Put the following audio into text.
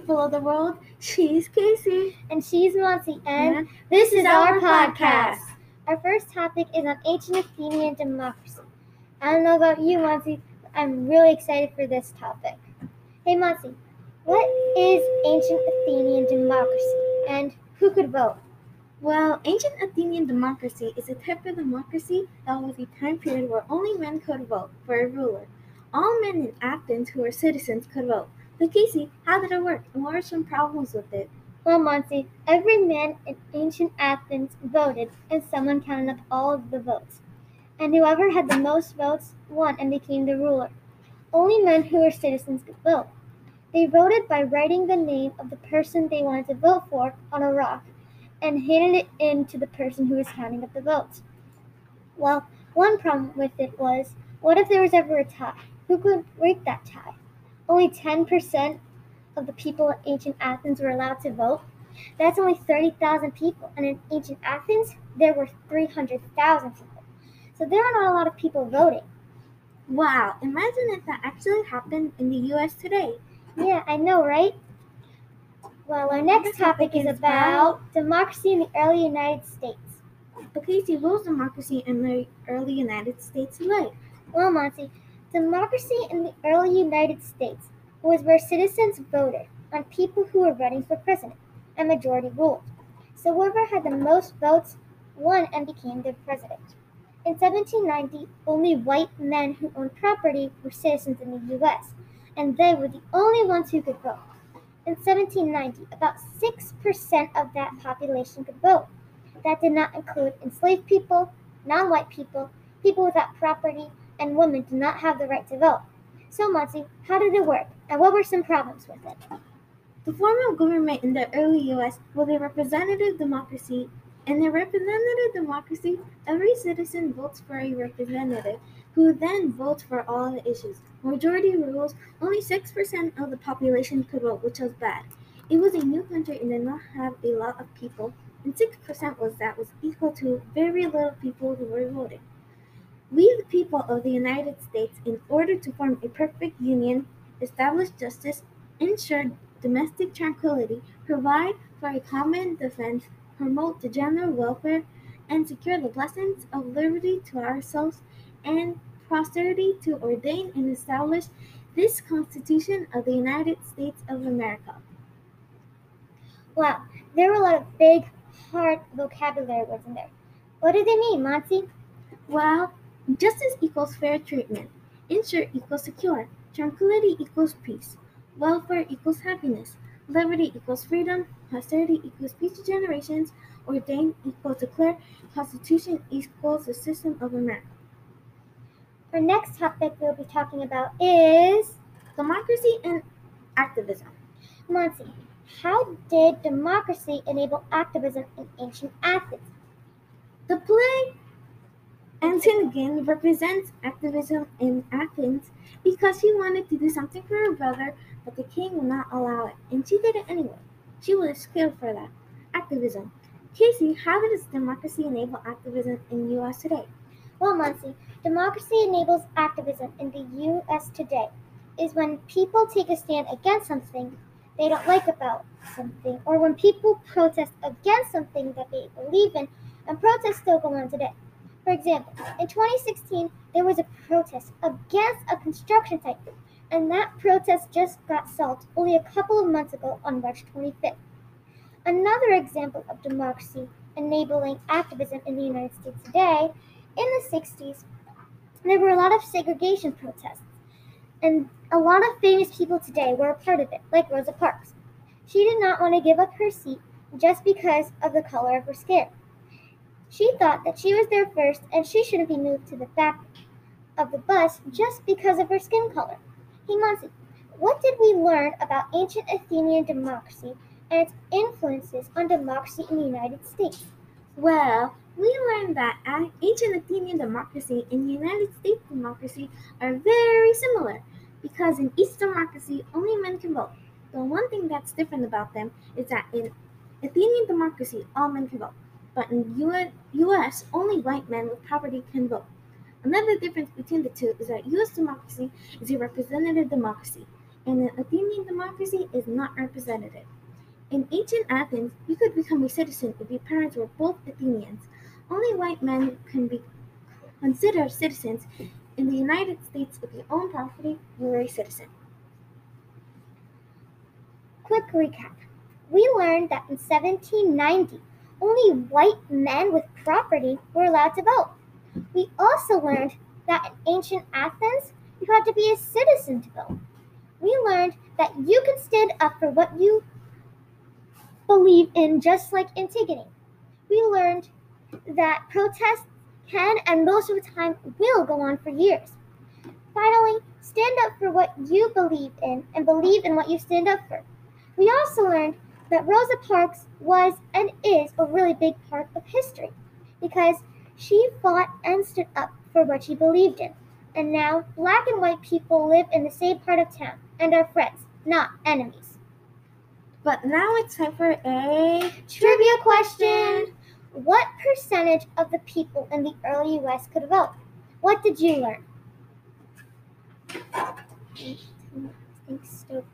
people of the world. She's Casey. And she's Monse. And this is our podcast. Our first topic is on ancient Athenian democracy. I don't know about you, Monse, but I'm really excited for this topic. Hey, Monse, what is ancient Athenian democracy and who could vote? Well, ancient Athenian democracy is a type of democracy that was a time period where only men could vote for a ruler. All men in Athens who were citizens could vote. But Casey, how did it work, and what were some problems with it? Well, Monse, every man in ancient Athens voted, and someone counted up all of the votes. And whoever had the most votes won and became the ruler. Only men who were citizens could vote. They voted by writing the name of the person they wanted to vote for on a rock and handed it in to the person who was counting up the votes. Well, one problem with it was, what if there was ever a tie? Who could break that tie? Only 10% of the people in ancient Athens were allowed to vote. That's only 30,000 people, and in ancient Athens, there were 300,000 people. So there are not a lot of people voting. Wow, imagine if that actually happened in the U.S. today. Yeah, I know, right? Well, our next topic is about democracy in the early United States. But Casey, what was democracy in the early United States like? Well, Monse, democracy in the early United States was where citizens voted on people who were running for president, and majority ruled. So whoever had the most votes won and became the president. In 1790, only white men who owned property were citizens in the U.S., and they were the only ones who could vote. In 1790, about 6% of that population could vote. That did not include enslaved people, non-white people, people without property, and women did not have the right to vote. So, Monse, how did it work, and what were some problems with it? The form of government in the early U.S. was a representative democracy. In a representative democracy, every citizen votes for a representative, who then votes for all the issues. Majority rules, only 6% of the population could vote, which was bad. It was a new country and did not have a lot of people, and 6% was equal to very little people who were voting. We, the people of the United States, in order to form a perfect union, establish justice, ensure domestic tranquility, provide for a common defense, promote the general welfare, and secure the blessings of liberty to ourselves and posterity, to ordain and establish this Constitution of the United States of America. Wow, there were a lot of big, hard vocabulary words in there. What do they mean, Monse? Well, justice equals fair treatment, insure equals secure, tranquility equals peace, welfare equals happiness, liberty equals freedom, posterity equals future generations, ordain equals declare, Constitution equals the system of America. Our next topic we'll be talking about is democracy and activism. Monse, how did democracy enable activism in ancient Athens? The play Antigone represents activism in Athens because she wanted to do something for her brother, but the king would not allow it, and she did it anyway. She was killed for that. Activism. Casey, how does democracy enable activism in the U.S. today? Well, Monse, democracy enables activism in the U.S. today is when people take a stand against something they don't like about something, or when people protest against something that they believe in, and protests still go on today. For example, in 2016, there was a protest against a construction tycoon, and that protest just got solved only a couple of months ago on March 25th. Another example of democracy enabling activism in the United States today, in the 60s, there were a lot of segregation protests, and a lot of famous people today were a part of it, like Rosa Parks. She did not want to give up her seat just because of the color of her skin. She thought that she was there first, and she shouldn't be moved to the back of the bus just because of her skin color. Hey, Monse, what did we learn about ancient Athenian democracy and its influences on democracy in the United States? Well, we learned that ancient Athenian democracy and United States democracy are very similar because in each democracy, only men can vote. The one thing that's different about them is that in Athenian democracy, all men can vote. But in the U.S., only white men with property can vote. Another difference between the two is that U.S. democracy is a representative democracy. and the Athenian democracy is not representative. In ancient Athens, you could become a citizen if your parents were both Athenians. Only white men can be considered citizens. In the United States, if you own property, you are a citizen. Quick recap. We learned that in 1790, only white men with property were allowed to vote. We also learned that in ancient Athens, you had to be a citizen to vote. We learned that you can stand up for what you believe in, just like Antigone. We learned that protests can and most of the time will go on for years. Finally, stand up for what you believe in and believe in what you stand up for. We also learned that Rosa Parks was and is a really big part of history because she fought and stood up for what she believed in. And now black and white people live in the same part of town and are friends, not enemies. But now it's time for a trivia question. What percentage of the people in the early U.S. could vote? What did you learn? Thanks,